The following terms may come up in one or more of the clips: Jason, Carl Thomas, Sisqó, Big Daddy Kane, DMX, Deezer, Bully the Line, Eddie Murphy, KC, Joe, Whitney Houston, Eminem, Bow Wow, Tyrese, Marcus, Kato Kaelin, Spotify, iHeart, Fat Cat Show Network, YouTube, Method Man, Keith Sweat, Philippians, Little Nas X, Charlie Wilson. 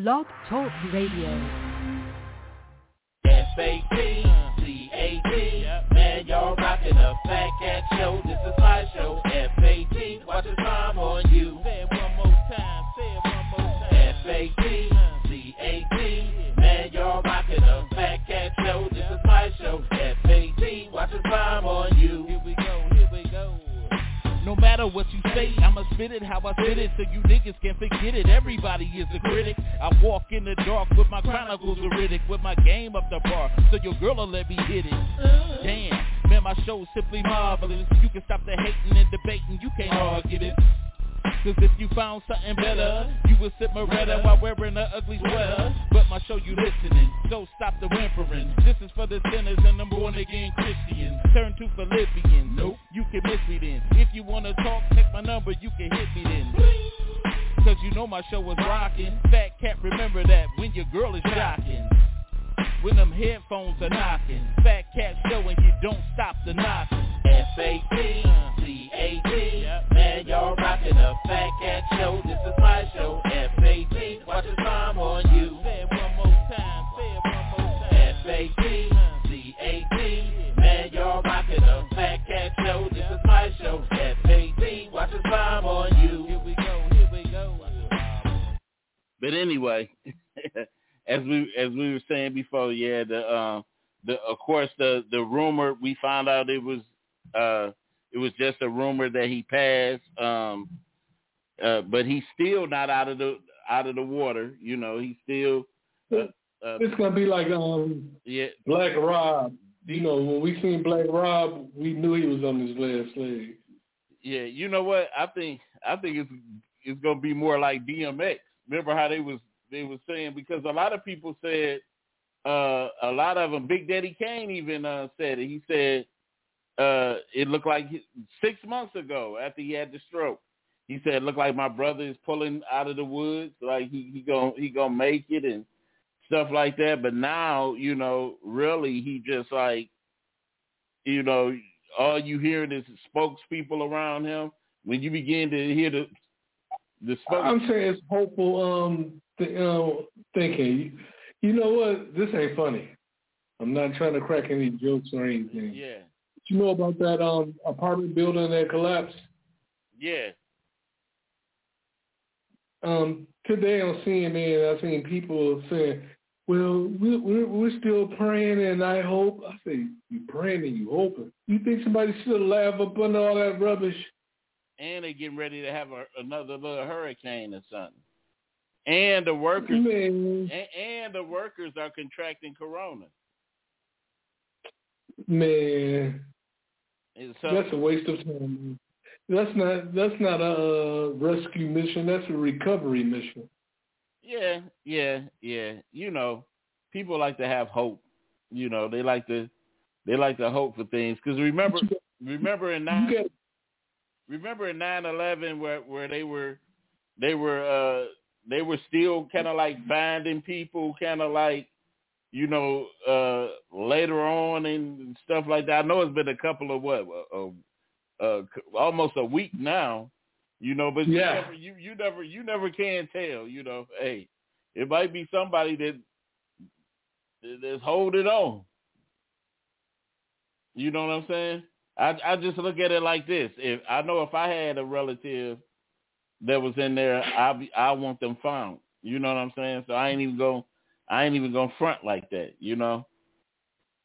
Love Talk Radio. F-A-T, T-A-T, man, y'all rockin' a fat cat show. This is my show, F-A-T, watch the time on you. Say it one more time, say it one more time. F-A-T, T-A-T, man, y'all rockin' a fat cat show. This is my show, F-A-T, watch the time on you. Here we go, here we go. No matter what you say, I'ma spit it how I spit it, so you niggas can't forget it. Everybody is a critic. I walk in the dark with my chronicles of Riddick, with my game up the bar, so your girl'll let me hit it. Damn, man, my show's simply marvelous. You can stop the hating and debating, you can't argue it. Cause if you found something better, you would sip Moretta while wearing an ugly sweater. But my show you listening, so stop the whimpering. This is for the sinners and them born again Christians. Turn to Philippians, nope, you can miss me then. If you wanna talk, check my number, you can hit me then. Cause you know my show was rockin'. Fat cat, remember that when your girl is shockin'. When them headphones are knockin', fat cat showin', you don't stop the knockin'. F-A-T, T-A-T, man, y'all rockin' a fat cat show. This is my show, F-A-T, watch the time on you. Say it one more time, say it one more time. F-A-T, T-A-T, man, y'all rockin' a fat cat show. This is my show, F-A-T, watch the time on you. Here we go, here we go. But anyway, As we were saying before, yeah, of course the rumor, we found out it was just a rumor that he passed, but he's still not out of the water, you know. He's still it's gonna be like Black Rob, you know. When we seen Black Rob, we knew he was on his last leg. Yeah, you know what? I think it's gonna be more like DMX. Remember how they were saying, because a lot of people said, a lot of them, Big Daddy Kane even said it. He said it looked like 6 months ago after he had the stroke. He said, look like my brother is pulling out of the woods, like he gonna make it and stuff like that. But now, you know, really he just like, you know, all you hearing is spokespeople around him. When you begin to hear the spokespeople. I'm saying it's hopeful. Thinking, you know what? This ain't funny. I'm not trying to crack any jokes or anything. Yeah. But you know about that apartment building that collapsed? Yeah. Today on CNN, I seen people saying, "Well, we're still praying, and I hope." I say, "You praying and you hoping? You think somebody still laugh up under all that rubbish?" And they getting ready to have another little hurricane or something. And the workers, man. And the workers are contracting corona. Man, so, that's a waste of time. That's not a rescue mission. That's a recovery mission. Yeah. You know, people like to have hope. You know, they like to hope for things. Because remember in 9/11 where they were. They were still kind of like binding people, kind of like, you know, later on and stuff like that. I know it's been a couple of almost a week now, you know. But yeah, you never can tell, you know. Hey, it might be somebody that's holding on. You know what I'm saying? I just look at it like this: if I had a relative that was in there, I want them found. You know what I'm saying? So I ain't even gonna front like that. You know,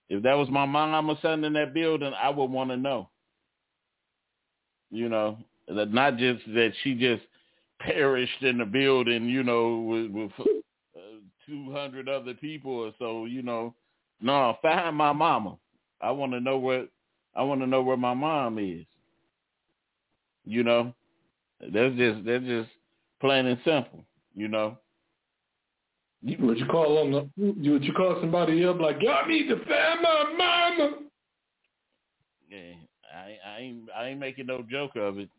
if that was my mom or something in that building, I would want to know. You know, that not just that she just perished in the building. You know, with 200 other people or so. You know, no, find my mama. I want to know where my mom is. You know. That's just plain and simple, you know. Would you call somebody up like, "Y'all need to find my mama"? Yeah, I ain't making no joke of it,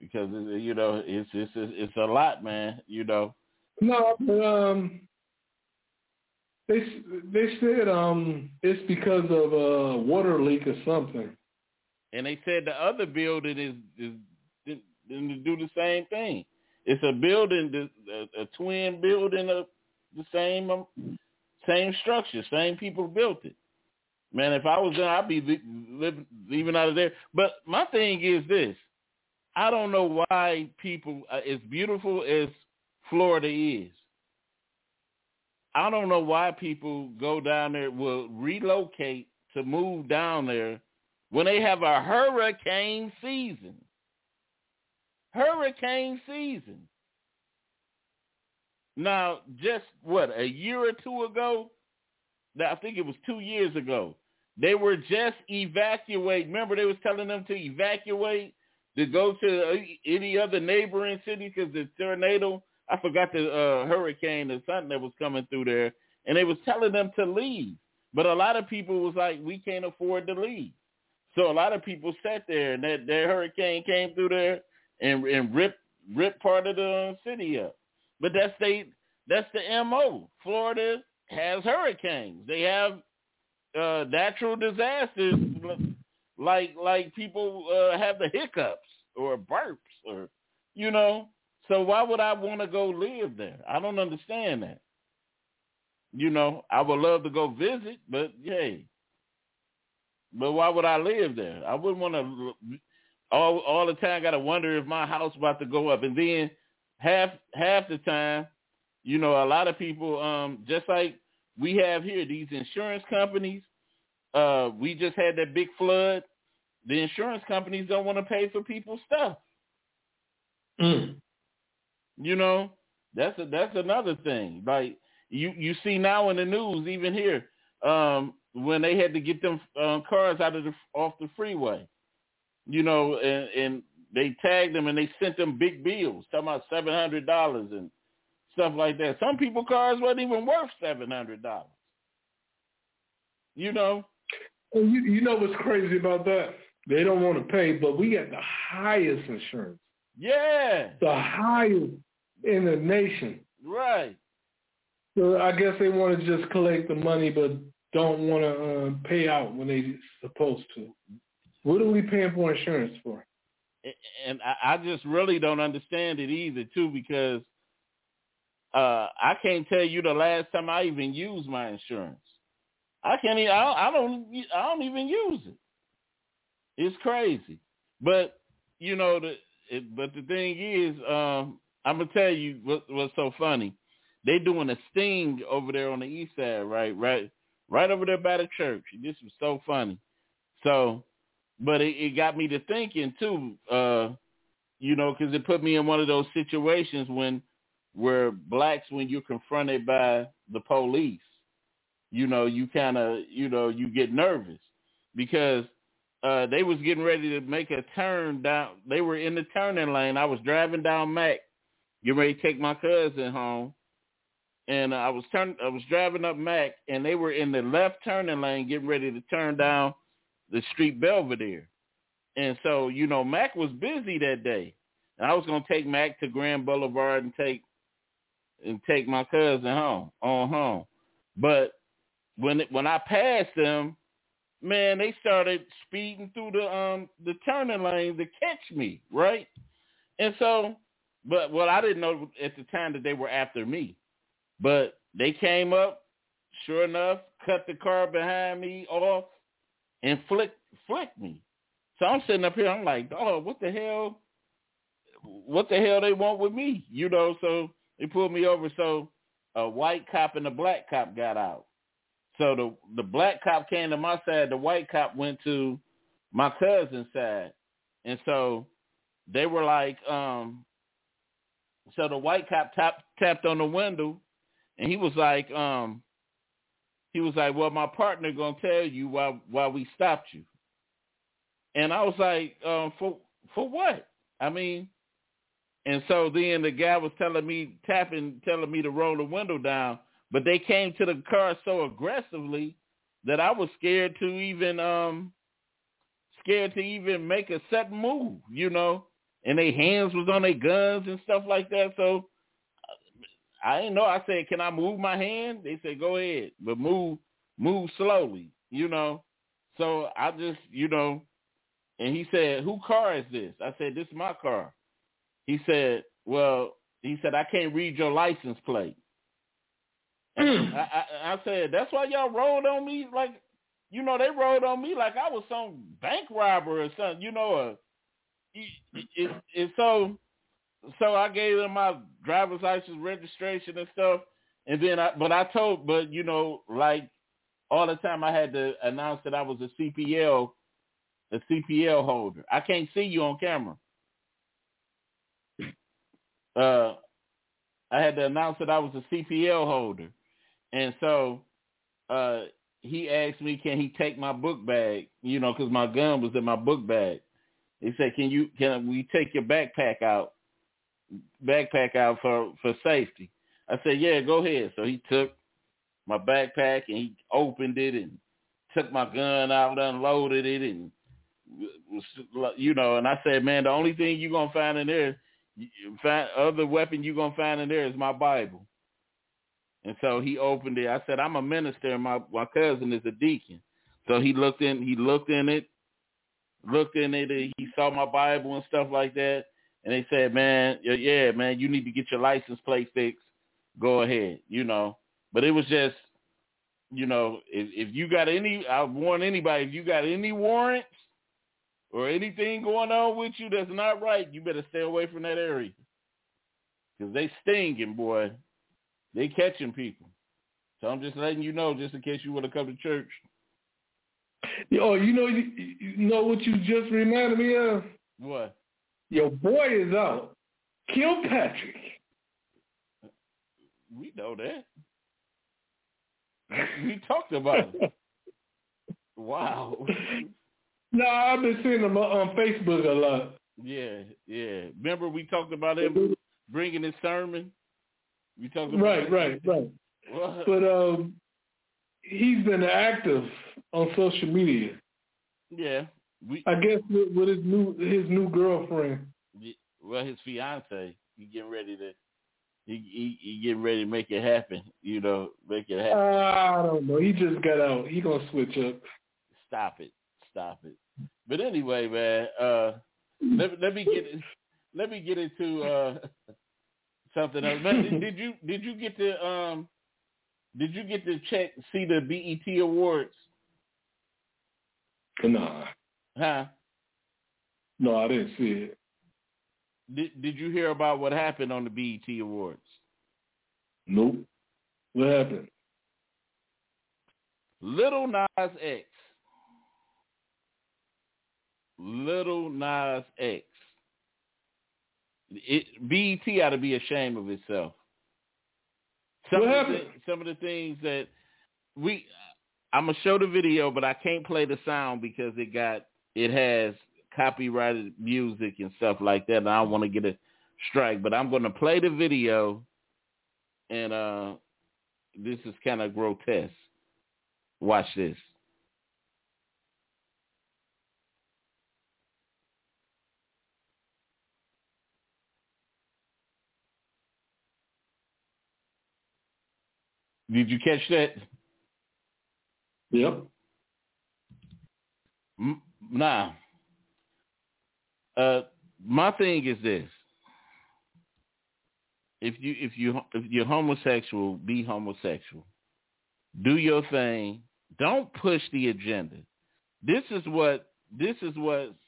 because you know it's a lot, man. You know. No, but they said it's because of a water leak or something. And they said the other building is to do the same thing. It's a building, a twin building of the same structure, same people built it. Man, if I was there, I'd be leaving out of there. But my thing is this. I don't know why people, as beautiful as Florida is, I don't know why people go down there, will relocate to move down there when they have a hurricane season. Hurricane season. Now, just what, a year or two ago? I think it was 2 years ago. They were just evacuating. Remember, they was telling them to evacuate, to go to any other neighboring city because the tornado, I forgot the hurricane or something that was coming through there, and they was telling them to leave. But a lot of people was like, we can't afford to leave. So a lot of people sat there, and that hurricane came through there and ripped part of the city up. But that's the MO. Florida has hurricanes. They have natural disasters like people have the hiccups or burps or, you know. So why would I want to go live there? I don't understand that. You know, I would love to go visit, but hey. But why would I live there? I wouldn't want to all the time got to wonder if my house about to go up. And then half the time, you know, a lot of people, just like we have here, these insurance companies, we just had that big flood. The insurance companies don't want to pay for people's stuff. You know, that's another thing. Like you see now in the news, even here, when they had to get them cars off the freeway, you know, and they tagged them and they sent them big bills, talking about $700 and stuff like that. Some people's cars wasn't even worth $700. You know? You know what's crazy about that? They don't want to pay, but we got the highest insurance. Yeah. The highest in the nation. Right. So I guess they want to just collect the money, but don't want to pay out when they're supposed to. What are we paying for insurance for? And I just really don't understand it either, too, because I can't tell you the last time I even used my insurance. I don't even use it. It's crazy. But you know, the thing is, I'm gonna tell you what's so funny. They doing a sting over there on the east side, right over there by the church. This was so funny. So, but it got me to thinking too, you know, because it put me in one of those situations where blacks, when you're confronted by the police, you know, you kind of, you know, you get nervous because they was getting ready to make a turn down. They were in the turning lane. I was driving down Mac, getting ready to take my cousin home. And I was driving up Mac, and they were in the left turning lane, getting ready to turn down the street Belvedere. And so, you know, Mac was busy that day. And I was going to take Mac to Grand Boulevard and take my cousin home. But when I passed them, man, they started speeding through the turning lane to catch me, right? And so, but well, I didn't know at the time that they were after me, but they came up, sure enough, cut the car behind me off and flicked me. So I'm sitting up here, I'm like, oh, what the hell they want with me, you know? So they pulled me over, so a white cop and a black cop got out. So the black cop came to my side. The white cop went to my cousin's side. And so they were like, so the white cop tapped on the window, and he was like, well, my partner going to tell you why we stopped you. And I was like, for what? I mean, and so then the guy was telling me to roll the window down. But they came to the car so aggressively that I was scared to even make a sudden move, you know. And their hands was on their guns and stuff like that. So I didn't know. I said, "Can I move my hand?" They said, "Go ahead, but move slowly," you know. So I just, you know. And he said, "Who car is this?" I said, "This is my car." He said, "Well, He said, I can't read your license plate. I said, that's why y'all rolled on me like, you know, they rolled on me like I was some bank robber or something, you know. So I gave them my driver's license, registration and stuff. And then I told, you know, like all the time I had to announce that I was a CPL holder. I can't see you on camera. I had to announce that I was a CPL holder. And so he asked me, can he take my book bag? You know, because my gun was in my book bag. He said, can we take your backpack out for safety? I said, yeah, go ahead. So he took my backpack and he opened it and took my gun out, unloaded it, and, you know, and I said, man, the only thing you're going to find in there, is my Bible. And so he opened it. I said, I'm a minister and my cousin is a deacon. So he looked in it and he saw my Bible and stuff like that. And they said, man, yeah, man, you need to get your license plate fixed. Go ahead, you know. But it was just, you know, if you got any warrants or anything going on with you that's not right, you better stay away from that area. Because they stinging, boy. They catching people. So I'm just letting you know, just in case you want to come to church. Yo, you know what you just reminded me of? What? Your boy is out. Kilpatrick. We know that. We talked about it. Wow. No, I've been seeing him on Facebook a lot. Yeah. Remember we talked about him bringing his sermon? We talked about right. What? But he's been active on social media. Yeah. I guess with his new girlfriend. Well, his fiance. He getting ready to make it happen, you know, I don't know. He just got out. He going to switch up. Stop it. But anyway, man, let me get into something else. Man, did you get to see the BET Awards? Nah. Huh? No, I didn't see it. Did you hear about what happened on the BET Awards? Nope. What happened? Little Nas X. BET ought to be ashamed of itself. Some of the things that I'm going to show the video, but I can't play the sound because it has copyrighted music and stuff like that, and I don't want to get a strike, but I'm going to play the video, and this is kind of grotesque. Watch this. Did you catch that? Yep. Nah. My thing is this: if you're homosexual, be homosexual. Do your thing. Don't push the agenda. This is what's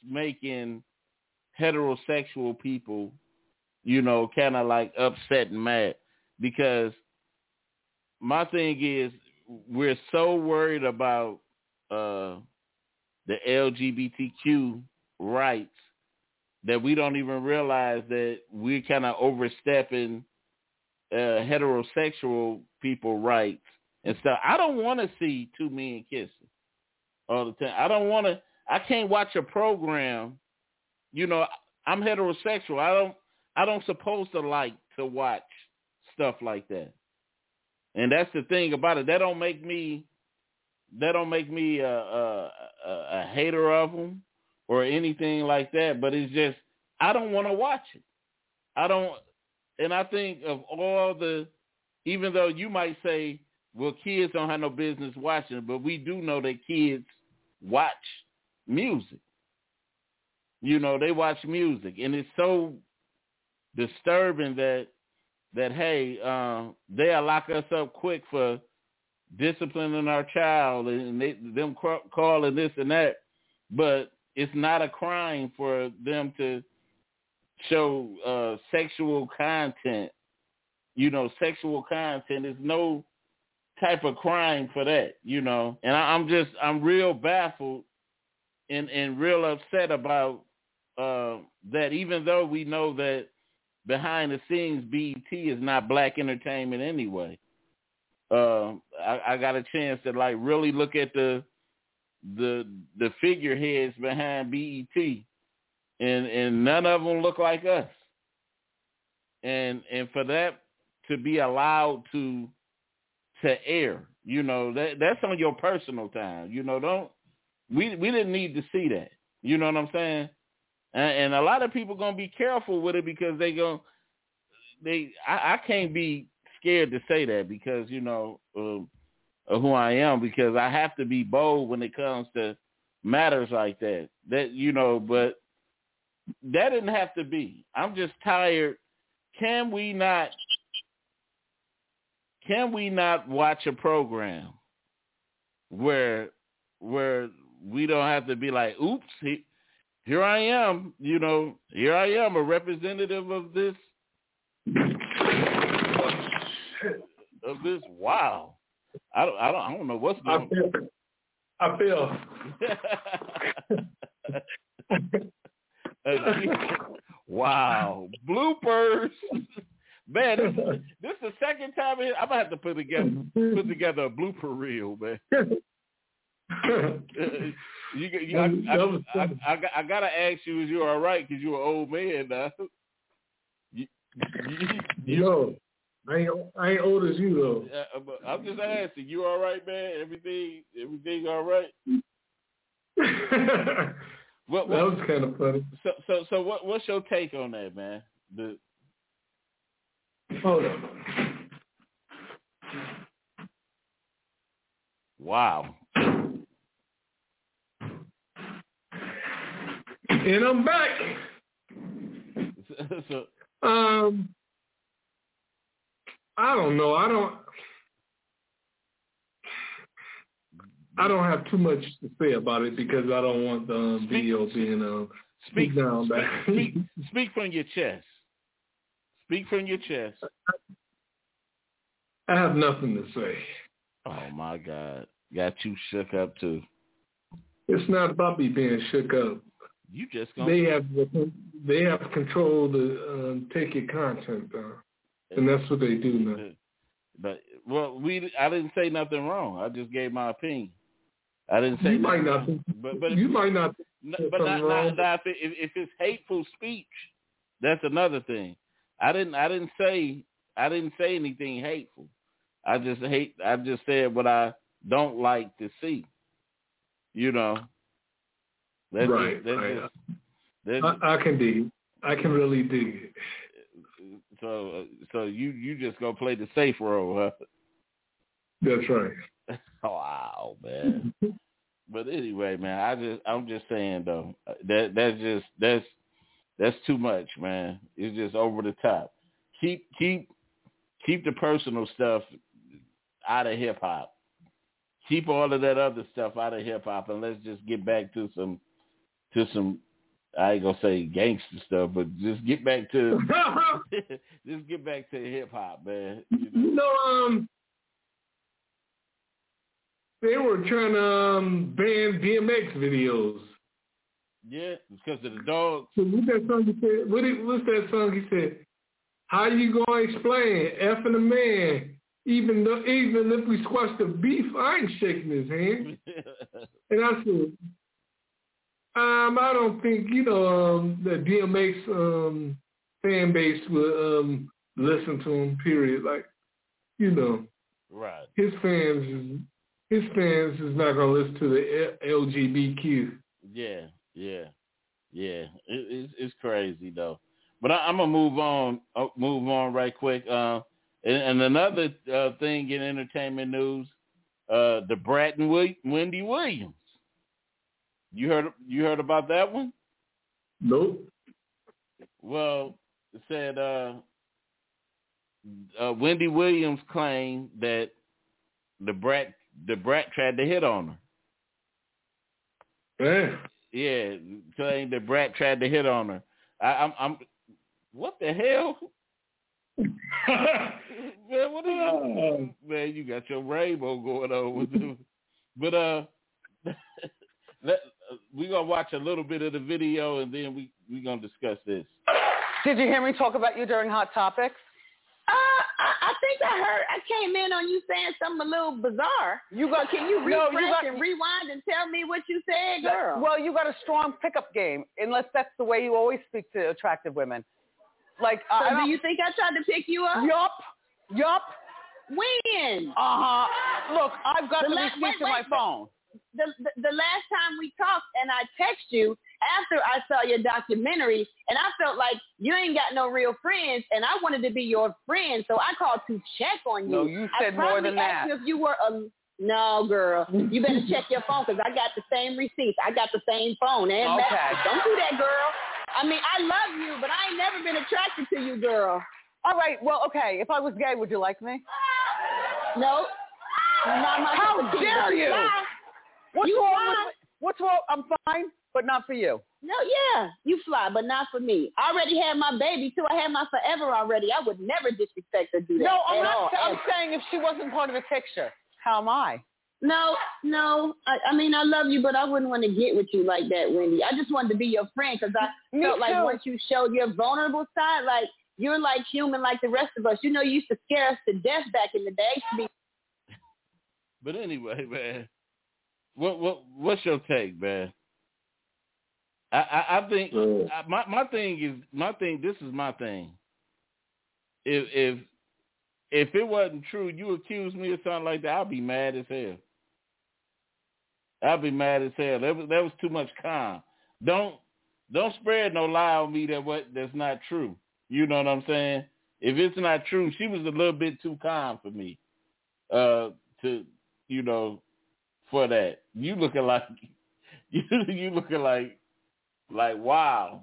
making heterosexual people, you know, kind of like upset and mad. Because my thing is, we're so worried about the LGBTQ rights that we don't even realize that we're kind of overstepping heterosexual people rights and stuff. I don't want to see two men kissing all the time. I can't watch a program. You know, I'm heterosexual. I don't supposed to like to watch stuff like that. And that's the thing about it. That don't make me a hater of them or anything like that, but it's just, I don't want to watch it. And I think of all the, even though you might say, well, kids don't have no business watching it, but we do know that kids watch music. You know, they watch music, and it's so disturbing that that, hey, they'll lock us up quick for disciplining our child and them calling this and that, but it's not a crime for them to show sexual content. You know, sexual content is no type of crime for that, you know. And I'm real baffled and real upset about that, even though we know that behind the scenes BET is not black entertainment anyway. I got a chance to like really look at the figureheads behind BET, and none of them look like us. And for that to be allowed to air, you know, that's on your personal time. You know, we didn't need to see that. You know what I'm saying? And a lot of people gonna be careful with it because I can't be scared to say that because, you know, of who I am, because I have to be bold when it comes to matters like that. That, you know, but that didn't have to be. I'm just tired. Can we not watch a program where we don't have to be like, oops, here I am, you know, here I am, a representative of this, wow. I don't know what's going on. Wow. Bloopers. Man, this is the second time I'm going to have to put together a blooper reel, man. I got to ask you, is you all right? Because you're an old man now. Yo, I ain't old as you, though. I'm just asking, you all right, man? Everything all right? That was kind of funny. So what's your take on that, man? Hold on. Wow. And I'm back. I don't know. I don't have too much to say about it because I don't want the video being down back. Speak from your chest. Speak from your chest. I have nothing to say. Oh my God, got you shook up too. It's not about me being shook up. You just gonna they have control to take your content down, and that's what they do now. But I didn't say nothing wrong. I just gave my opinion. I didn't say nothing. But you might not. But not if it's hateful speech, that's another thing. I didn't say anything hateful. I just said what I don't like to see. You know. I can really dig it. So you just gonna play the safe role, huh? That's right. Wow, man. But anyway, man, I'm just saying though, that's too much, man. It's just over the top. Keep the personal stuff out of hip hop. Keep all of that other stuff out of hip hop, and let's just get back to some. I ain't gonna say gangster stuff, but just get back to hip hop, man. You know, they were trying to ban DMX videos. Yeah, because of the dogs. So what's that song he said? What's that song he said? How you gonna explain effing a man? Even if we squash the beef, I ain't shaking his hand. And I said, I don't think, you know, the DMX fan base will listen to him, period. Like, you know, right? His fans is not going to listen to the LGBTQ. Yeah. It's crazy, though. But I'm going to move on right quick. And another thing in entertainment news, the brat and Wendy Williams. You heard about that one? Nope. Well, it said Wendy Williams claimed that the brat tried to hit on her. Yeah, claimed the brat tried to hit on her. I'm what the hell? Man, what is man, you got your rainbow going on with you. But we're going to watch a little bit of the video, and then we're going to discuss this. Did you hear me talk about you during Hot Topics? I think I heard. I came in on you saying something a little bizarre. Can you refresh and rewind and tell me what you said, girl? Well, you got a strong pickup game, unless that's the way you always speak to attractive women. Like, so do you think I tried to pick you up? Yup. When? Uh-huh. Look, I've got the receipt to my phone. The last time we talked and I text you after I saw your documentary, and I felt like you ain't got no real friends, and I wanted to be your friend, so I called to check on you. No, you said more than that. I probably asked you if you were no, girl, you better check your phone, because I got the same receipts. I got the same phone. And okay. Don't do that, girl. I mean, I love you, but I ain't never been attracted to you, girl. All right, well, okay, if I was gay, would you like me? No. How dare you? Fly. What's wrong? I'm fine, but not for you. No, yeah, you fly, but not for me. I already had my baby, too. I had my forever already. I would never disrespect her do that. No, I'm not. I'm saying if she wasn't part of the picture, how am I? No. I mean, I love you, but I wouldn't want to get with you like that, Wendy. I just wanted to be your friend, because I felt like once you showed your vulnerable side, like, you're like human like the rest of us. You know, you used to scare us to death back in the day. But anyway, man, what's your take, man? I think my thing. This is my thing. If it wasn't true, you accuse me of something like that, I'd be mad as hell. That was too much calm. Don't spread no lie on me that's not true. You know what I'm saying? If it's not true, she was a little bit too calm for me. For that. You looking like wow.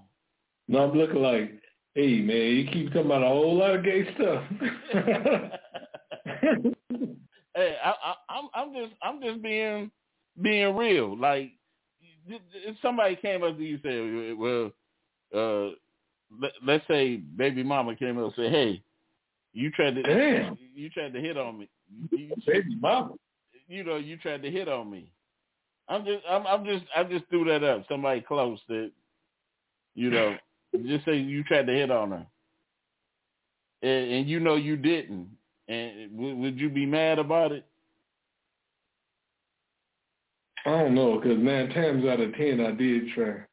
No, I'm looking like, hey man, you keep talking about a whole lot of gay stuff. Hey, I'm just being real. Like, if somebody came up to you and said, well, let's say baby mama came up and said, hey, you tried to hit on me. Baby mama. You know, you tried to hit on me. I just threw that up. Somebody close that, just say you tried to hit on her. And you know you didn't. And would you be mad about it? I don't know, because 9 times out of 10 I did try.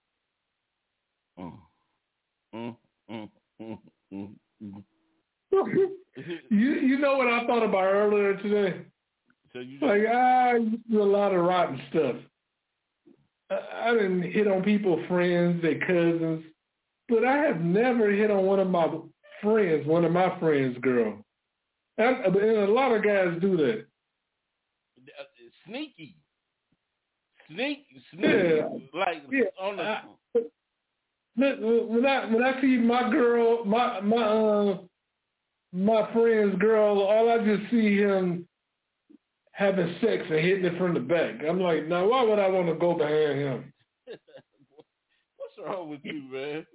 Oh. You know what I thought about earlier today? So you you do a lot of rotten stuff. I didn't hit on people, friends, their cousins, but I have never hit on one of my friends' girl. And a lot of guys do that. Sneaky. When I see my girl, my friend's girl, all I just see him having sex and hitting it from the back. I'm like, now why would I want to go behind him? What's wrong with you, man?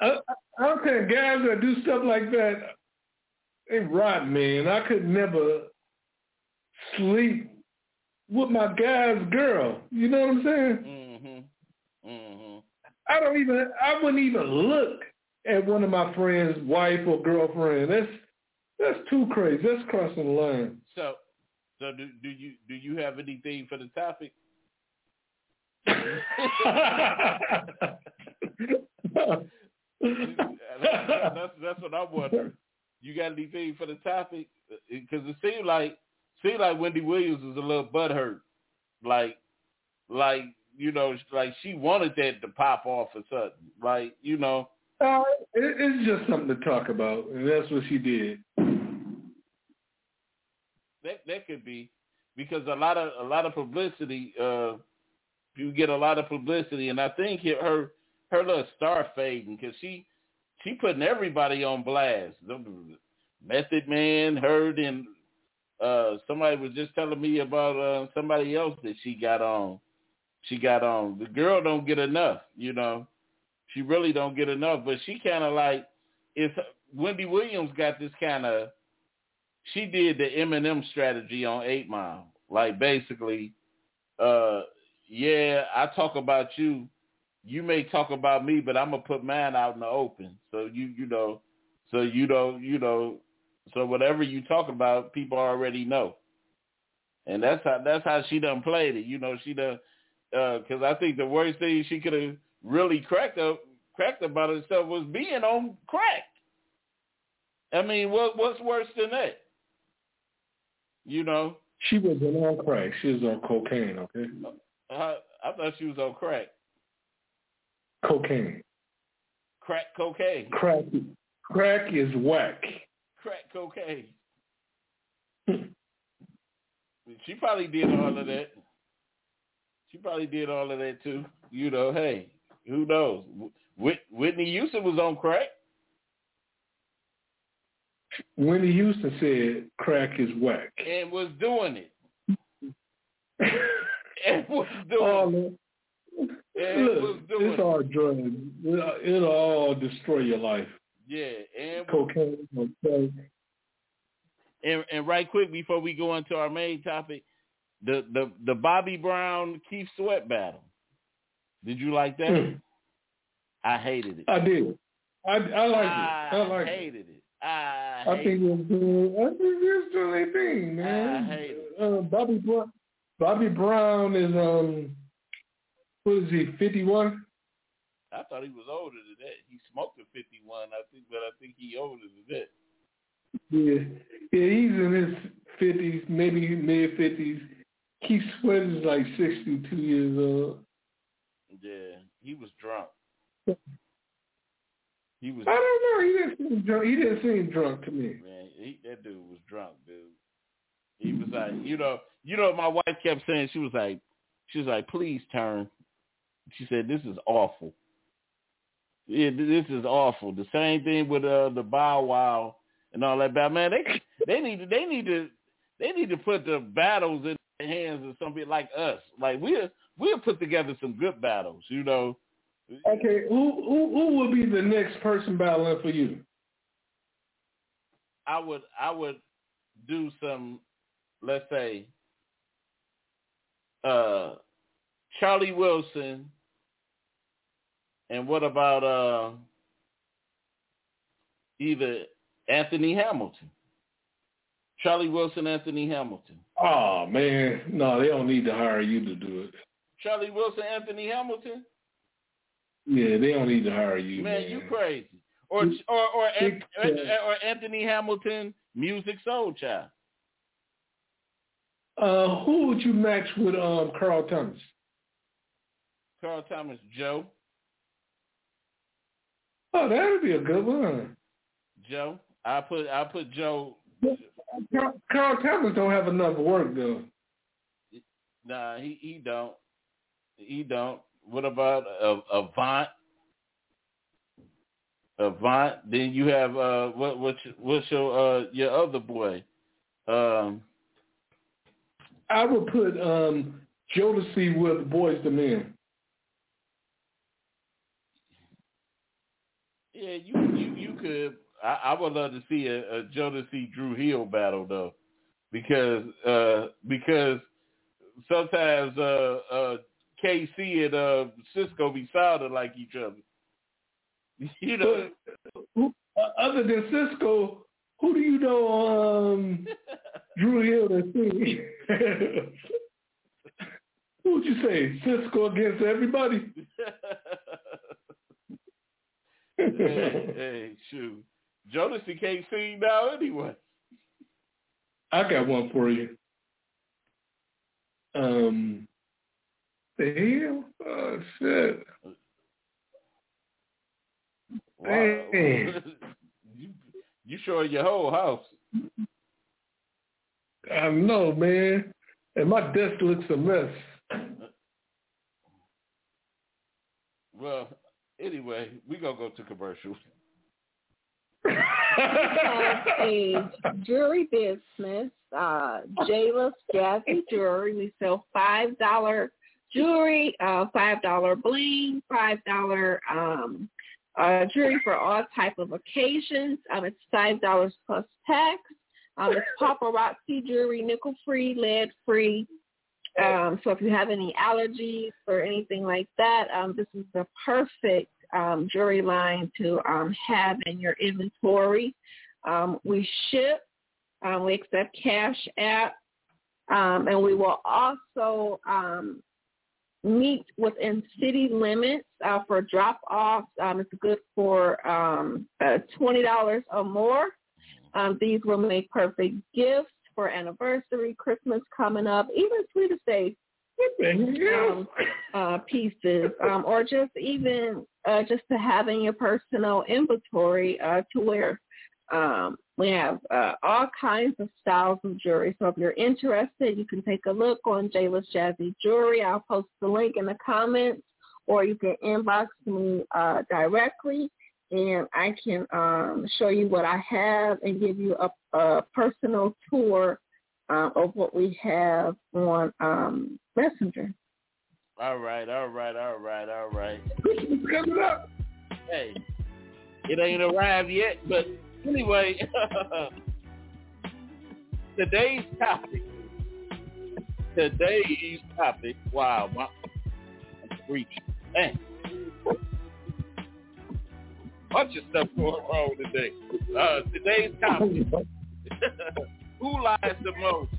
Okay, guys that do stuff like that, they rotten, man. I could never sleep with my guy's girl. You know what I'm saying? Mm-hmm. I wouldn't even look at one of my friends' wife or girlfriend. That's too crazy. That's crossing the line. So do you have anything for the topic? that's what I'm wondering. You got anything for the topic? Because it seemed like Wendy Williams was a little butthurt, like she wanted that to pop off or something, . It's just something to talk about, and that's what she did. That could be, because a lot of publicity. You get a lot of publicity, and I think her little star fading, because she she putting everybody on blast. Method Man, Heard, and somebody was just telling me about somebody else that she got on. She got on. The girl don't get enough, you know. She really don't get enough, but she kind of like, it's Wendy Williams got this kind of, she did the Eminem strategy on 8 Mile. Like basically, yeah, I talk about you. You may talk about me, but I'm going to put mine out in the open. So so whatever you talk about, people already know. And that's how she done played it. You know, she done, cause I think the worst thing she could have really cracked about herself was being on crack. I mean, what's worse than that? You know, she wasn't on crack. She was on cocaine. Okay. I thought she was on crack. Cocaine. Crack cocaine. Crack is whack. Crack cocaine. She probably did all of that. She probably did all of that too. You know, hey, who knows? Whitney Houston was on crack. Whitney Houston said crack is whack. And was doing it. And was doing it. And look, was doing it's all drugs. It'll all destroy your life. Yeah. And cocaine. And right quick before we go into our main topic, the Bobby Brown Keith Sweat battle. Did you like that? I hated it. I did. I liked it. I think it was doing their thing, man. I hate it. Bobby Brown is what is he, 51? I thought he was older than that. He smoked at 51, I think, but I think he older than that. Yeah, he's in his 50s, maybe mid-50s. Keith Sweat is like 62 years old. Yeah, he was drunk. He was. I don't know. He didn't seem drunk to me. Man, that dude was drunk, dude. He was like, you know. My wife kept saying she was like, please turn. She said, this is awful. Yeah, this is awful. The same thing with the Bow Wow and all that. But man, they need to put the battles in the hands of somebody like us. Like we'll put together some good battles, you know. Okay, who would be the next person battling for you? I would do some, let's say, Charlie Wilson, and what about either Anthony Hamilton? Charlie Wilson, Anthony Hamilton. Oh man, no, they don't need to hire you to do it. Charlie Wilson, Anthony Hamilton. Yeah, they don't need to hire you, man. You crazy. Or Anthony Hamilton, Music Soul Child. Who would you match with Carl Thomas? Carl Thomas, Joe. Oh, that would be a good one. Joe. I put Joe. Carl Thomas don't have enough work, though. Nah, he don't. He don't. What about Avant? Avant. Then you have what's your other boy? I would put Jodeci with Boys to Men. Yeah, you could. I would love to see a Jodeci Dru Hill battle though, because sometimes KC and Sisqó be sounding like each other. You know, other than Sisqó, who do you know? Dru Hill and sing. Who would you say? Sisqó against everybody? hey, shoot, Jodeci can't sing now anyway. I got one for you. The hell? Oh, shit. Wow. you showing your whole house. I know, man. And my desk looks a mess. Well, anyway, we going to go to commercials. We have a jewelry business, Jayla's Jazzy Jewelry. We sell $5 jewelry, $5 bling, $5 jewelry for all type of occasions. It's $5 plus tax. It's paparazzi jewelry, nickel-free, lead-free. So if you have any allergies or anything like that, this is the perfect jewelry line to have in your inventory. We ship. We accept Cash App. And we will also meet within city limits for drop-offs. It's good for $20 or more. These will make perfect gifts for anniversary, Christmas coming up, even sweetest days pieces, or just even just to have in your personal inventory to wear. We have all kinds of styles of jewelry. So if you're interested, you can take a look on Jayla's Jazzy Jewelry. I'll post the link in the comments, or you can inbox me directly. And I can show you what I have and give you a personal tour of what we have on Messenger. All right. Coming up. Hey, it ain't arrived yet, but anyway, today's topic, wow, I'm preaching. Dang. Bunch of stuff going wrong today. Today's topic: who lies the most,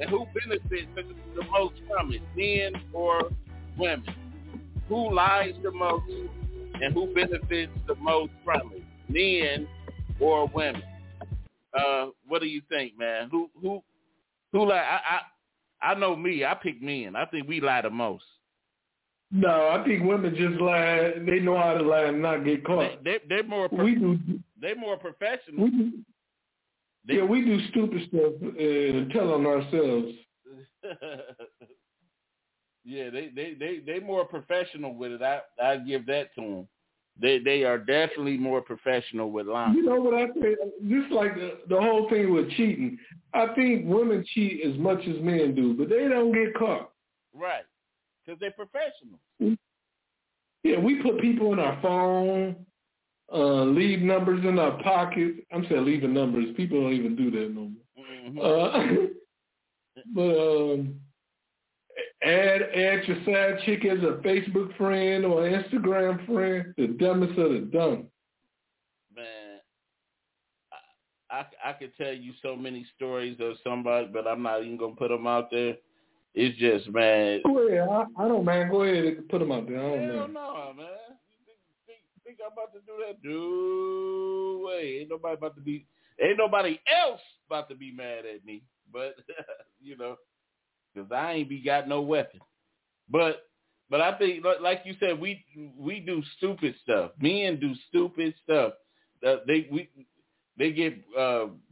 and who benefits the most from it, men or women? Who lies the most, and who benefits the most from it, men or women? What do you think, man? Who lie? I know me. I pick men. I think we lie the most. No, I think women just lie. They know how to lie and not get caught. They're more professional. We do stupid stuff and tell on ourselves. Yeah, they more professional with it. I give that to them. They are definitely more professional with lying. You know what I think? Just like the whole thing with cheating. I think women cheat as much as men do, but they don't get caught. Right. Because they're professionals. Yeah, we put people in our phone, leave numbers in our pockets. I'm saying leaving numbers. People don't even do that no more. Mm-hmm. But add your side chick as a Facebook friend or Instagram friend. The dumbest of the dumb. Man, I could tell you so many stories of somebody, but I'm not even going to put them out there. It's just, man. Go ahead. I don't, man. Go ahead and put them out there. I don't know. Hell no, man. You think I'm about to do that? No way. Ain't nobody else about to be mad at me. But, because I ain't got no weapon. But I think, like you said, we do stupid stuff. Men do stupid stuff. They get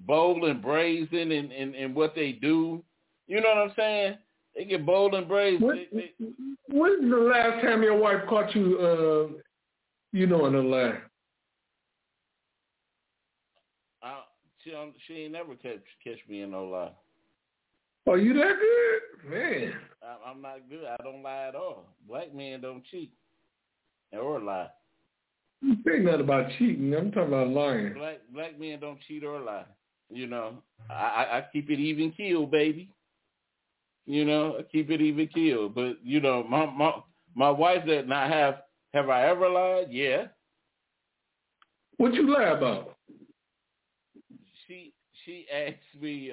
bold and brazen in what they do. You know what I'm saying? They get bold and brave. When's the last time your wife caught you, in a lie? She ain't never catch me in no lie. Are you that good? Man. I'm not good. I don't lie at all. Black men don't cheat or lie. You say nothing about cheating. I'm talking about lying. Black men don't cheat or lie. I keep it even keel, baby. I keep it even keel. But, my wife said, now have I ever lied? Yeah. What you lie about? She asked me,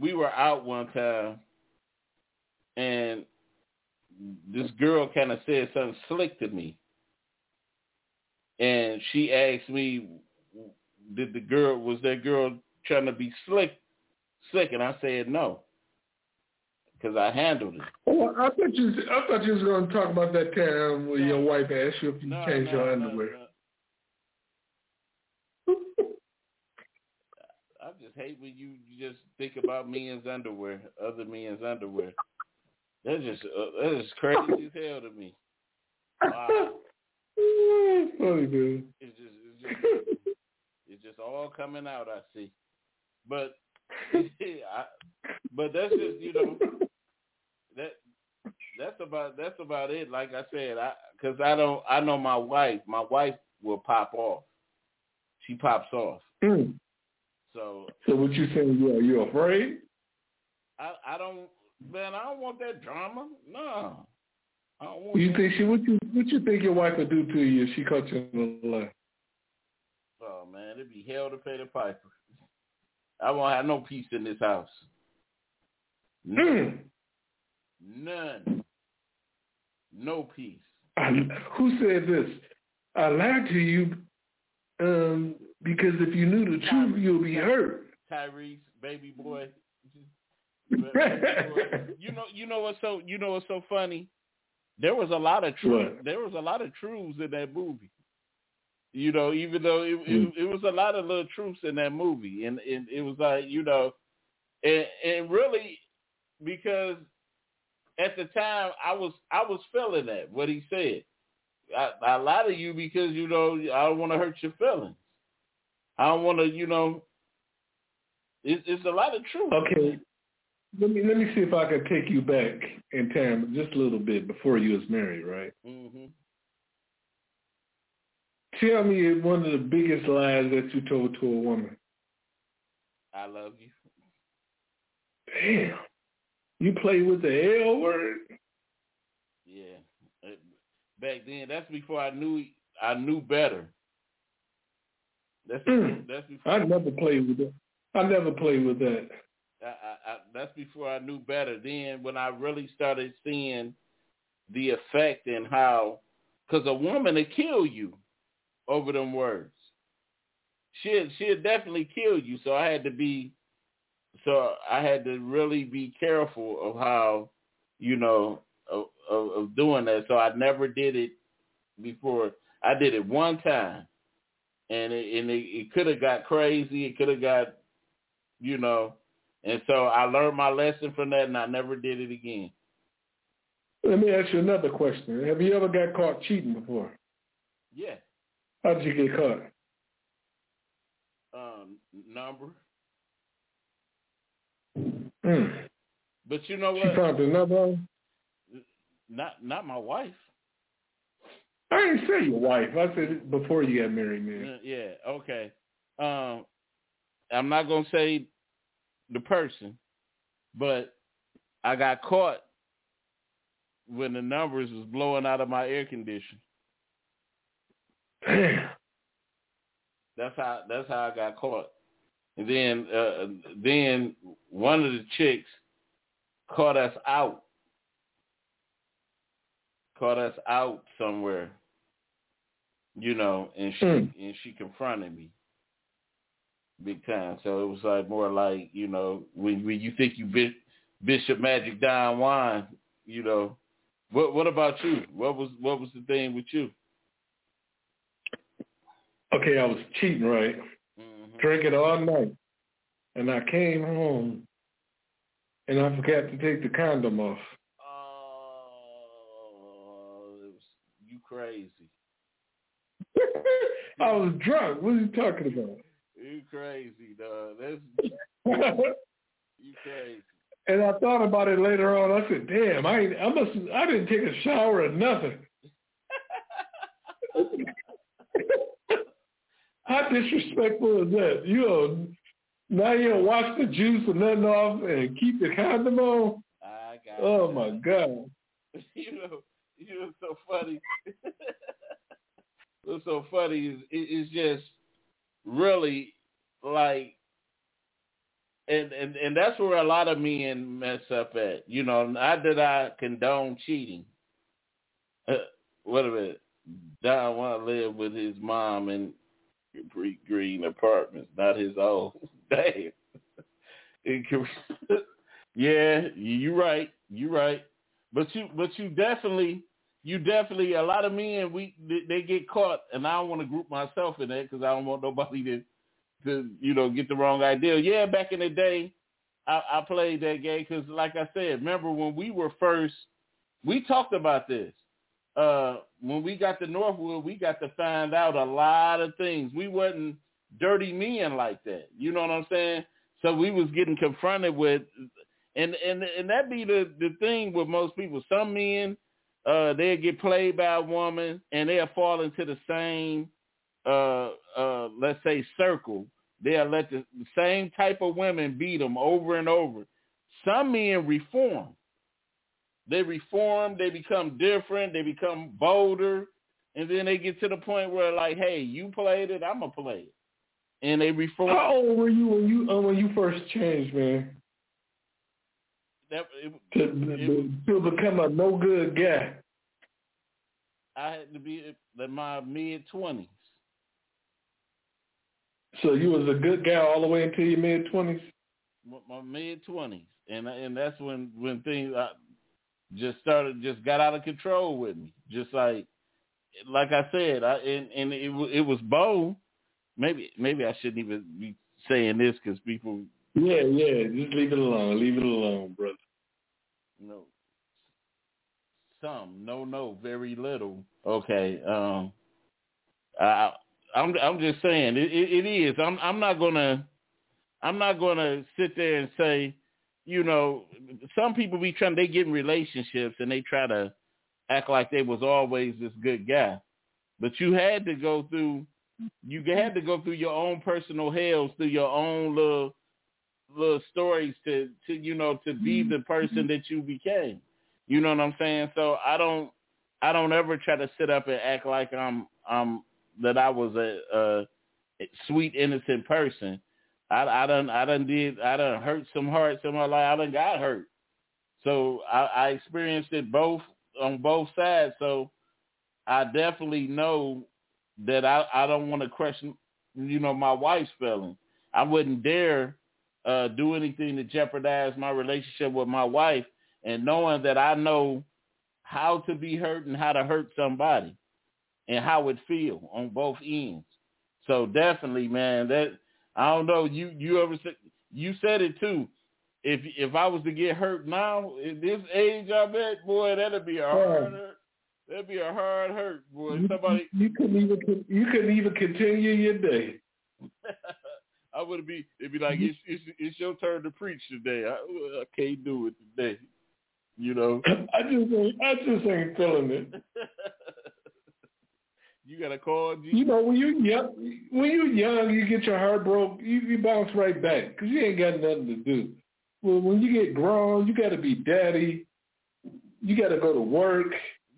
we were out one time, and this girl kind of said something slick to me. And she asked me, was that girl trying to be slick? And I said no. Because I handled it. Oh, I thought you was going to talk about that time when your wife asked you if you changed your underwear. No. I just hate when you just think about other men's underwear. That's just crazy as hell to me. Wow. It's funny, dude. It's just just all coming out, I see. But but that's just, you know, that's about it. Like I said, I know my wife. My wife will pop off. She pops off. Mm. So what you saying? You afraid? I don't, man. I don't want that drama. No. I don't want you that. Think she? What you think your wife would do to you if she caught you in the lie? Oh man, it'd be hell to pay the piper. I won't have no peace in this house. None. No peace. Who said this? I lied to you because if you knew the truth, you'll be hurt. Tyrese, baby boy. You know what's so funny? There was a lot of truth. What? There was a lot of truths in that movie. You know, even though it was a lot of little truths in that movie, and it was like, you know, and really because at the time I was feeling that what he said. I lie to you because, you know, I don't want to hurt your feelings. I don't want to, you know. It's a lot of truth. Okay. Let me see if I can take you back in time just a little bit before you was married, right? Mm-hmm. Tell me one of the biggest lies that you told to a woman. I love you. Damn. You play with the L word? Yeah. Back then, that's before I knew better. That's before I never played with that. I never played with that. That's before I knew better. Then when I really started seeing the effect and how, because a woman will kill you over them words. She'll definitely kill you. So I had to really be careful of how, you know, of doing that. So I never did it before. I did it one time, and it could have got crazy. It could have got, you know. And so I learned my lesson from that, and I never did it again. Let me ask you another question. Have you ever got caught cheating before? Yeah. How did you get caught? Number. But you know what? She found the number? Not my wife. I didn't say your wife. I said before you got married, man. Yeah, okay. I'm not going to say the person, but I got caught when the numbers was blowing out of my air conditioner. That's how I got caught. And then one of the chicks caught us out somewhere, you know, and she confronted me big time. So it was like more like, you know, when you think you Bishop Magic Down wine, you know, what about you? What was the thing with you? Okay, I was cheating, right? Mm-hmm. Drinking all night. And I came home, and I forgot to take the condom off. Oh, you crazy. I was drunk. What are you talking about? You crazy, dog. You crazy. And I thought about it later on. I said, damn, I didn't take a shower or nothing. How disrespectful is that? You know, now you don't wash the juice or nothing off and keep the condom on? Oh, my God. You know, so funny. What's so funny is it's just really like, and that's where a lot of men mess up at. You know, not that I condone cheating. Wait a minute. Don want to live with his mom and green apartments, not his own. Damn. Yeah, you're right. But you definitely. A lot of men, they get caught, and I don't want to group myself in that because I don't want nobody to you know, get the wrong idea. Yeah, back in the day, I played that game because, like I said, remember when we were first, we talked about this. When we got to Northwood, we got to find out a lot of things. We wasn't dirty men like that. You know what I'm saying? So we was getting confronted with, and that be the thing with most people. Some men, they'll get played by a woman, and they'll fall into the same, let's say, circle. They'll let the same type of women beat them over and over. Some men reform. They reform, they become different, they become bolder, and then they get to the point where, like, hey, you played it, I'm going to play it. And they reform. How old were you when you first changed, man? To become a no-good guy. I had to be in my mid-20s. So you was a good guy all the way until your mid-20s? My mid-20s. And that's when things... I just got out of control with me. Just like I said, it was bold. Maybe I shouldn't even be saying this because people. Yeah. Just leave it alone. Leave it alone, brother. No. Some. No. Very little. Okay. I'm just saying it is. I'm not gonna sit there and say. You know, some people they get in relationships and they try to act like they was always this good guy, but you had to go through your own personal hells, through your own little stories to be the person that you became. You know what I'm saying? So I don't ever try to sit up and act like that I was a sweet, innocent person. I done hurt some hearts in my life. I done got hurt. So I experienced it on both sides. So I definitely know that I don't want to crush, my wife's feelings. I wouldn't dare do anything to jeopardize my relationship with my wife, and knowing that I know how to be hurt and how to hurt somebody and how it feels on both ends. So definitely, man, that, I don't know. You said it too. If I was to get hurt now at this age, I bet, boy, that'd be a hard hurt. That'd be a hard hurt, boy. You couldn't even continue your day. I would be. It'd be like it's your turn to preach today. I can't do it today. You know. I just ain't feeling it. You gotta call. You know, when you're young, you get your heart broke. You bounce right back because you ain't got nothing to do. Well, when you get grown, you gotta be daddy. You gotta go to work.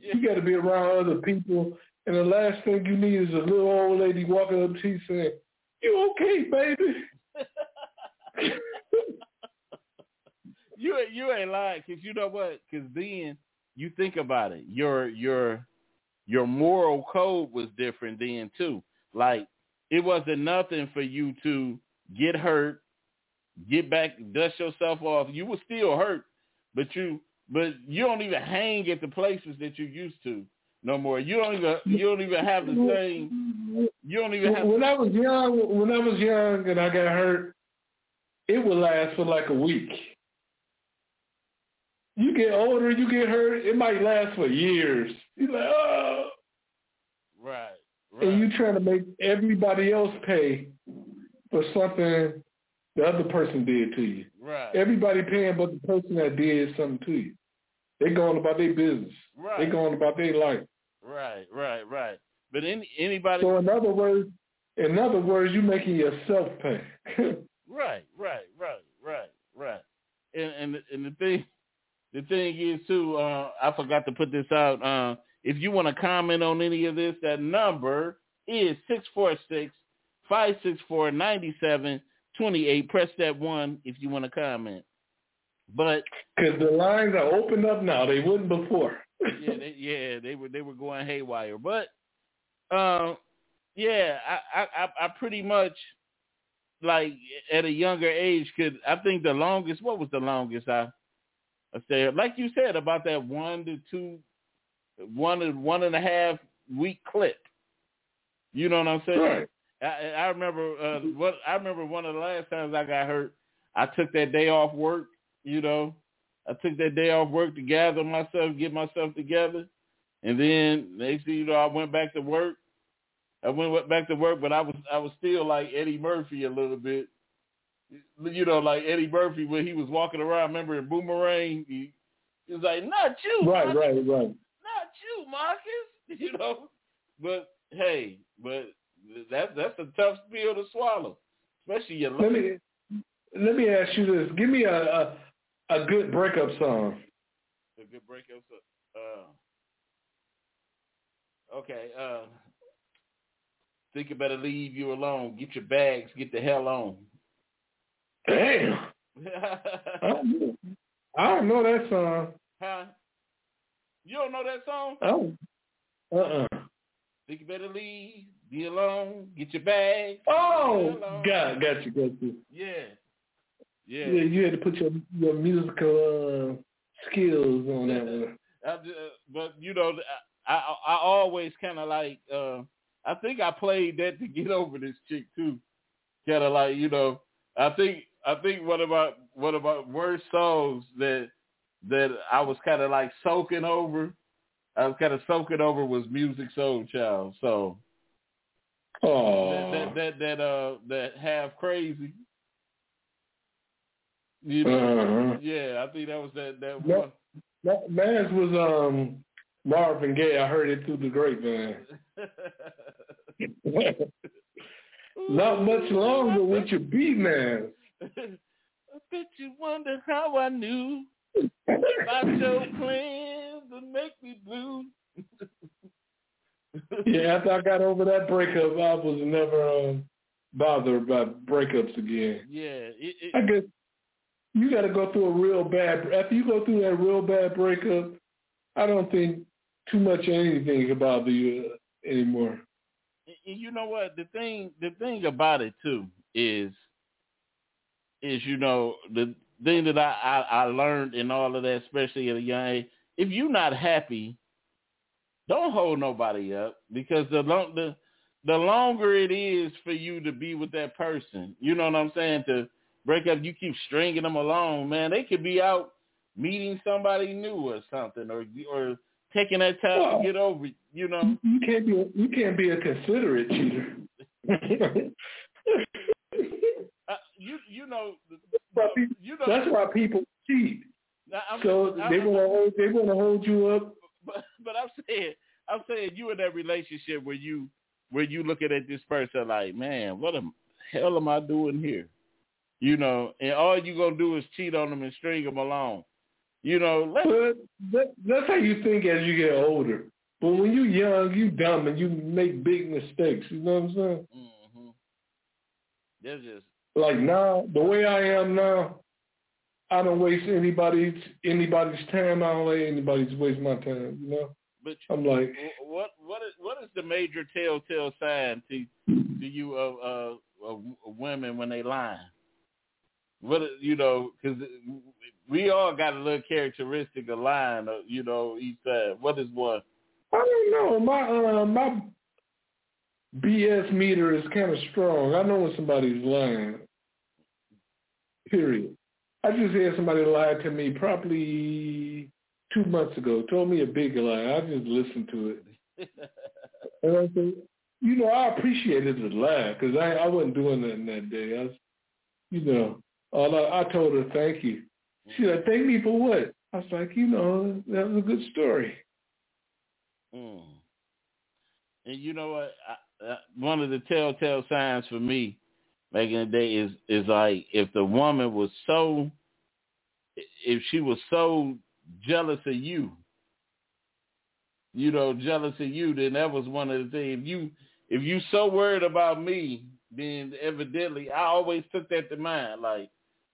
Yeah. You gotta be around other people. And the last thing you need is a little old lady walking up to you saying, "You okay, baby?" You ain't lying, because you know what? Because then you think about it. Your moral code was different then too. Like, it wasn't nothing for you to get hurt, get back, dust yourself off. You were still hurt, but you don't even hang at the places that you used to no more. You don't even have the same. You don't even have. When I was young and I got hurt, it would last for like a week. You get older, you get hurt, it might last for years. You're like, oh. Right. And you're trying to make everybody else pay for something the other person did to you. Right. Everybody paying but the person that did something to you. They going about their business. Right. They going about their life. Right. But anybody... So in other words, you're making yourself pay. Right. And the thing is, too, I forgot to put this out. If you want to comment on any of this, that number is 646-564-9728. Press that 1 if you want to comment. Because the lines are opened up now. They wouldn't before. They were going haywire. But, I pretty much, like, at a younger age, I said, like you said, about that 1 to 1.5 week clip. You know what I'm saying? Right. I remember one of the last times I got hurt, I took that day off work, to gather myself, get myself together. And then next thing you know, I went back to work I went back to work, but I was still like Eddie Murphy a little bit. You know, like Eddie Murphy when he was walking around. Remember in Boomerang, he was like, "Not you, right, Marcus. Right. Not you, Marcus." You know, but hey, but that's a tough pill to swallow, especially your lady. Let me ask you this: give me a good breakup song. A good breakup song. Okay. Think you better leave you alone. Get your bags. Get the hell on. Damn. I don't know that song. Huh? You don't know that song? Oh. Think you better leave. Be alone. Get your bag. Oh, got you. Yeah. You had to put your musical skills on that one. But you know, I always kind of like. I think I played that to get over this chick too. Kind of like, you know. I think one of my worst songs that I was kind of like soaking over was Music Soul Child. So, that half crazy. You know, yeah, I think that was that one. That man's was Marvin Gaye. I heard it through the grapevine. Not much longer with your beat, man. I bet you wonder how I knew about your plans that make me blue. Yeah, after I got over that breakup, I was never bothered by breakups again. Yeah, I guess you got to go through a real bad. After you go through that real bad breakup, I don't think too much of anything can bother you anymore. You know what, the thing about it too is you know, the thing that I learned in all of that, especially at a young age, if you're not happy, don't hold nobody up, because the longer it is for you to be with that person, you know what I'm saying, to break up, you keep stringing them along, man. They could be out meeting somebody new or something, or taking that time to get over, you know. You can't be a considerate cheater. you know. That's why people cheat. They want to hold you up. But I'm saying you in that relationship where you looking at this person like, man, what the hell am I doing here? You know, and all you gonna do is cheat on them and string them along. You know, that's how you think as you get older. But when you're young, you dumb and you make big mistakes. You know what I'm saying? Mm-hmm. That's just like now, the way I am now, I don't waste anybody's time. I don't let anybody's waste my time. You know? But I'm like, what is the major telltale sign to you of women when they lying? What, you know, because we all got a little characteristic of lying, you know, each side. What is one? I don't know. My BS meter is kind of strong. I know when somebody's lying, period. I just had somebody lie to me probably 2 months ago, told me a big lie. I just listened to it. And I said, you know, I appreciated the lie because I wasn't doing nothing that day. I was, you know, I told her thank you. She like, thank me for what? I was like, you know, that was a good story. Mm. And you know what? One of the telltale signs for me back in the day is like if the woman was so, if she was so jealous of you, you know, then that was one of the things. If you so worried about me, then evidently I always took that to mind, like,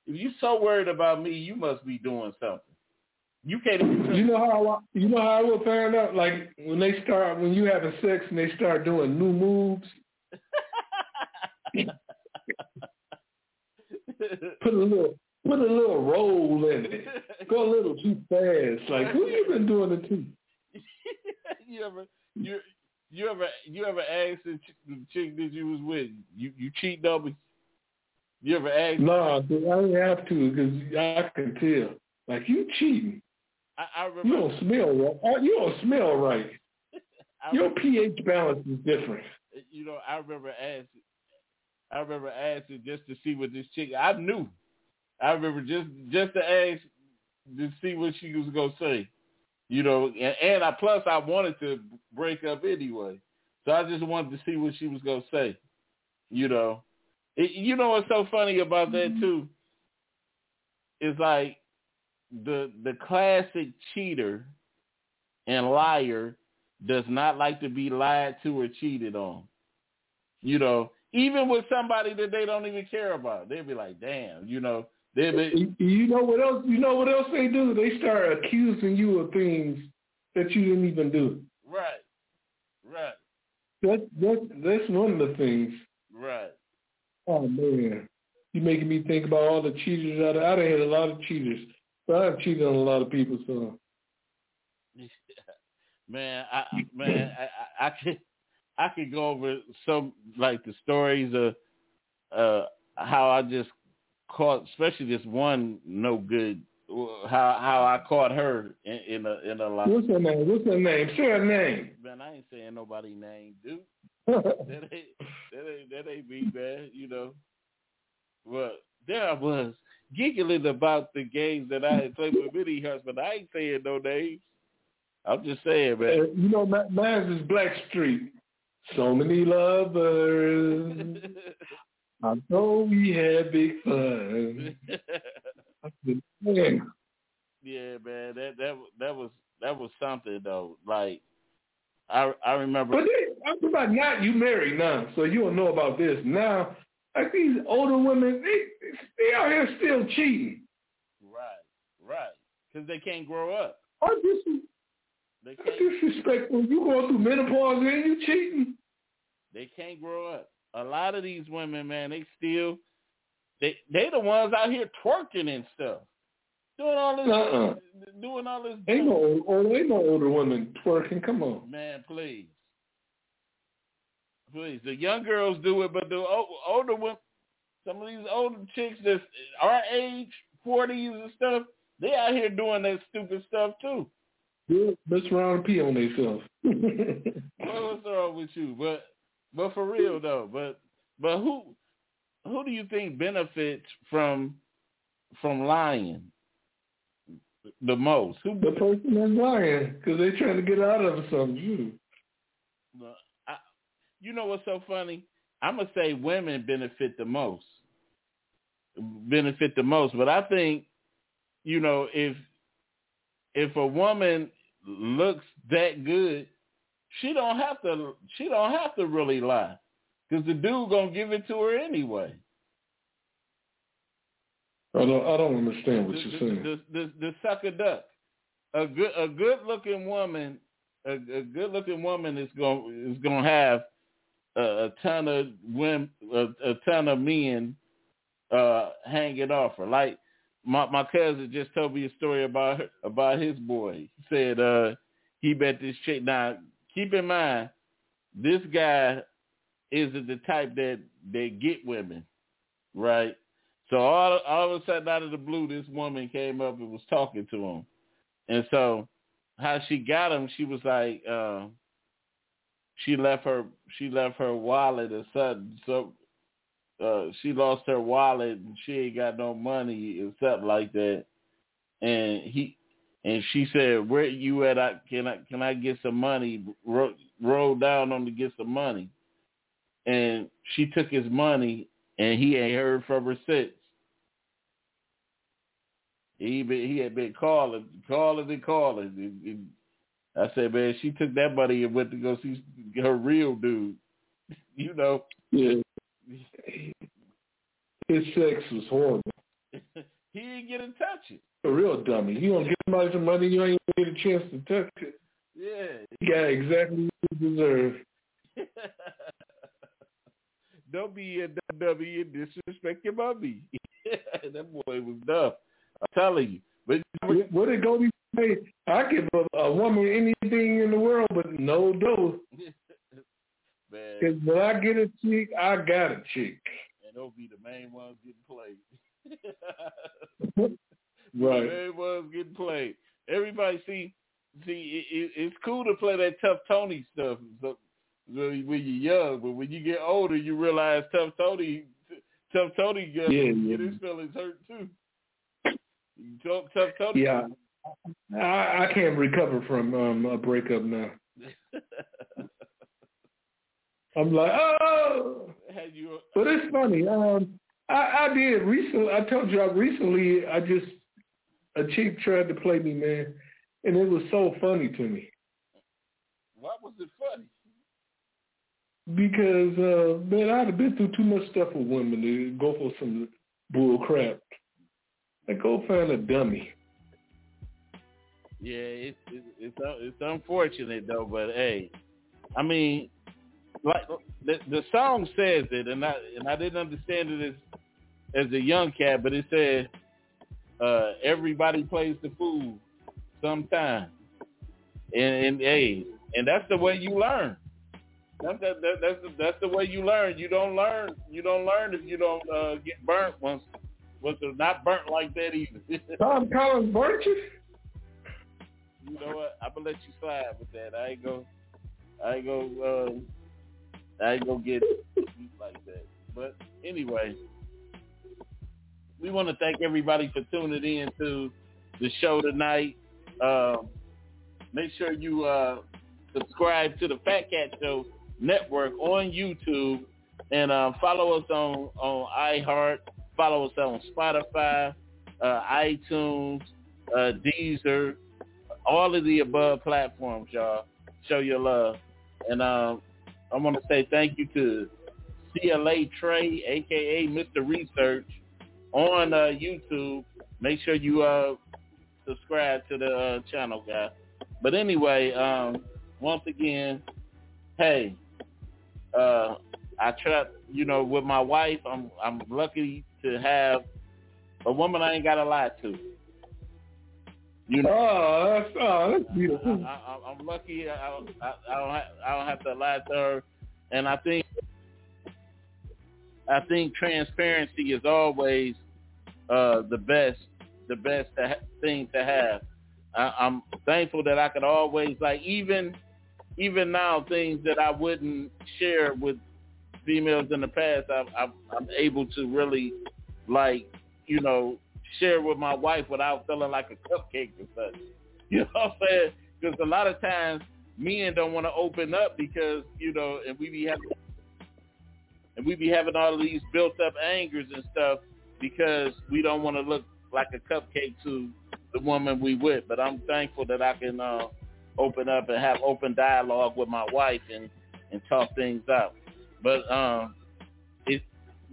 if you so worried about me, you must be doing something. You can't even... You know how I will find out? Like, when you having sex and they start doing new moves. put a little roll in it. Go a little too fast. Like, who you been doing it to? You ever asked the chick that you was with, you cheat double? You ever ask? No, dude, I didn't have to because I can tell. Like, you cheating. I remember. You don't smell right. You don't smell right. Your pH balance is different. you know, I remember asking just to see what this chick, I knew. I remember just to ask to see what she was going to say, you know, and I wanted to break up anyway. So I just wanted to see what she was going to say, you know. You know what's so funny about that, too? It's like the classic cheater and liar does not like to be lied to or cheated on, you know, even with somebody that they don't even care about. They'd be like, damn, you know. You know what else they do? They start accusing you of things that you didn't even do. Right. That's one of the things. Right. Oh, man. You're making me think about all the cheaters. I done had a lot of cheaters. But I've cheated on a lot of people, so. Yeah. Man, I could go over some, like, the stories of how I just caught, especially this one no good, how I caught her in a lie. What's her name? Say her name. Man, I ain't saying nobody's name, dude. that ain't me, man, you know. But there I was, giggling about the games that I had played with Minnie Husband. I ain't saying no names. I'm just saying, man. You know, mine's is Blackstreet. So many lovers. I know we had big fun. Yeah, man. That was something though. Like I remember. But I'm about not you married now, so you don't know about this now. Like these older women, they out here still cheating. Right. Because they can't grow up. That's disrespectful. You going through menopause and you cheating. They can't grow up. A lot of these women, man, they the ones out here twerking and stuff, doing all this. Ain't no older women twerking. Come on, man, please. The young girls do it, but the older women, some of these older chicks that's our age, 40s and stuff, they out here doing that stupid stuff too. Mess around and pee on themselves. What's wrong with you? But for real though, but who do you think benefits from lying the most? Who the person that's lying because they're trying to get out of something. You know what's so funny? I'm gonna say women benefit the most, but I think you know if a woman looks that good, she don't have to really lie, cause the dude gonna give it to her anyway. I don't understand what you're saying. The sucker duck, a good looking woman is gonna have a ton of men hanging off her. Like my cousin just told me a story about his boy. He said he met this chick. Now, keep in mind, this guy isn't the type that they get women, right? So all of a sudden, out of the blue, this woman came up and was talking to him. And so how she got him, she was like, she left her wallet or something. So she lost her wallet and she ain't got no money or something like that. And she said, "Where you at? Can I get some money? Roll down on to get some money." And she took his money, and he ain't heard from her since. He had been calling. I said, man, she took that money and went to go see her real dude. You know, yeah. His sex was horrible. He didn't get in touch it. A real dummy. You don't give somebody some money, you ain't gonna get a chance to touch it. Yeah. You got exactly what you deserve. Don't be a dummy and disrespecting mommy. That boy was dumb. I'm telling you. But what did Goldie say? I give a woman anything in the world, but no dough. Because when I get a chick, I got a chick. And those be the main ones getting played. Right. Everyone's getting played. Everybody, see, it's cool to play that tough Tony stuff. when you're young, but when you get older, you realize Tough Tony get his feelings hurt too. Tough Tony. Yeah, I can't recover from a breakup now. I'm like, oh, but it's funny. I did recently. I told you I just a chick tried to play me, man, and it was so funny to me. Why was it funny? Because man, I'd have been through too much stuff with women to go for some bull crap. Like, go find a dummy. Yeah, it's unfortunate though, but hey, I mean, like the song says it, and I didn't understand it as a young cat, but it said everybody plays the fool sometime, and hey, and that's the way you learn. That's the way you learn. You don't learn if you don't get burnt once. Was not burnt like that either. Tom Collins burnt you. You know what? I'm gonna let you slide with that. I ain't gonna get like that. But anyway, we want to thank everybody for tuning in to the show tonight. Make sure you subscribe to the Fat Cat Show Network on YouTube, and follow us on iHeart. Follow us on Spotify, iTunes, Deezer, all of the above platforms, y'all. Show your love. And I want to say thank you to CLA Trey, a.k.a. Mr. Research, on YouTube. Make sure you subscribe to the channel, guys. But anyway, once again, hey, I try, with my wife, I'm lucky to have a woman I ain't got to lie to. That's beautiful. I'm lucky. I don't have to lie to her, and I think transparency is always the best thing to have. I'm thankful that I could always, like, even now, things that I wouldn't share with females in the past, I'm able to really, like, share with my wife without feeling like a cupcake or such. You know what I'm saying? Because a lot of times men don't want to open up because, and we be having all of these built up angers and stuff because we don't want to look like a cupcake to the woman we with. But I'm thankful that I can open up and have open dialogue with my wife and talk things out.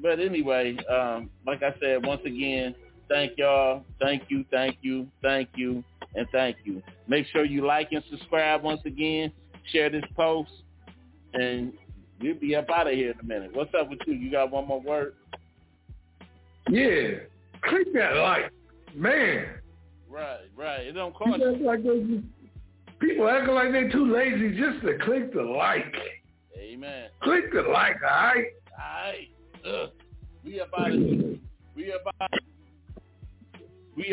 But anyway, like I said, once again, thank y'all. Thank you, and thank you. Make sure you like and subscribe once again. Share this post, and we'll be up out of here in a minute. What's up with you? You got one more word? Yeah. Click that like. Man. Right. It don't cost you. People acting like they're too lazy just to click the like. Amen. Click the like, all right? All right. We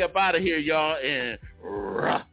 up out of here, y'all, and...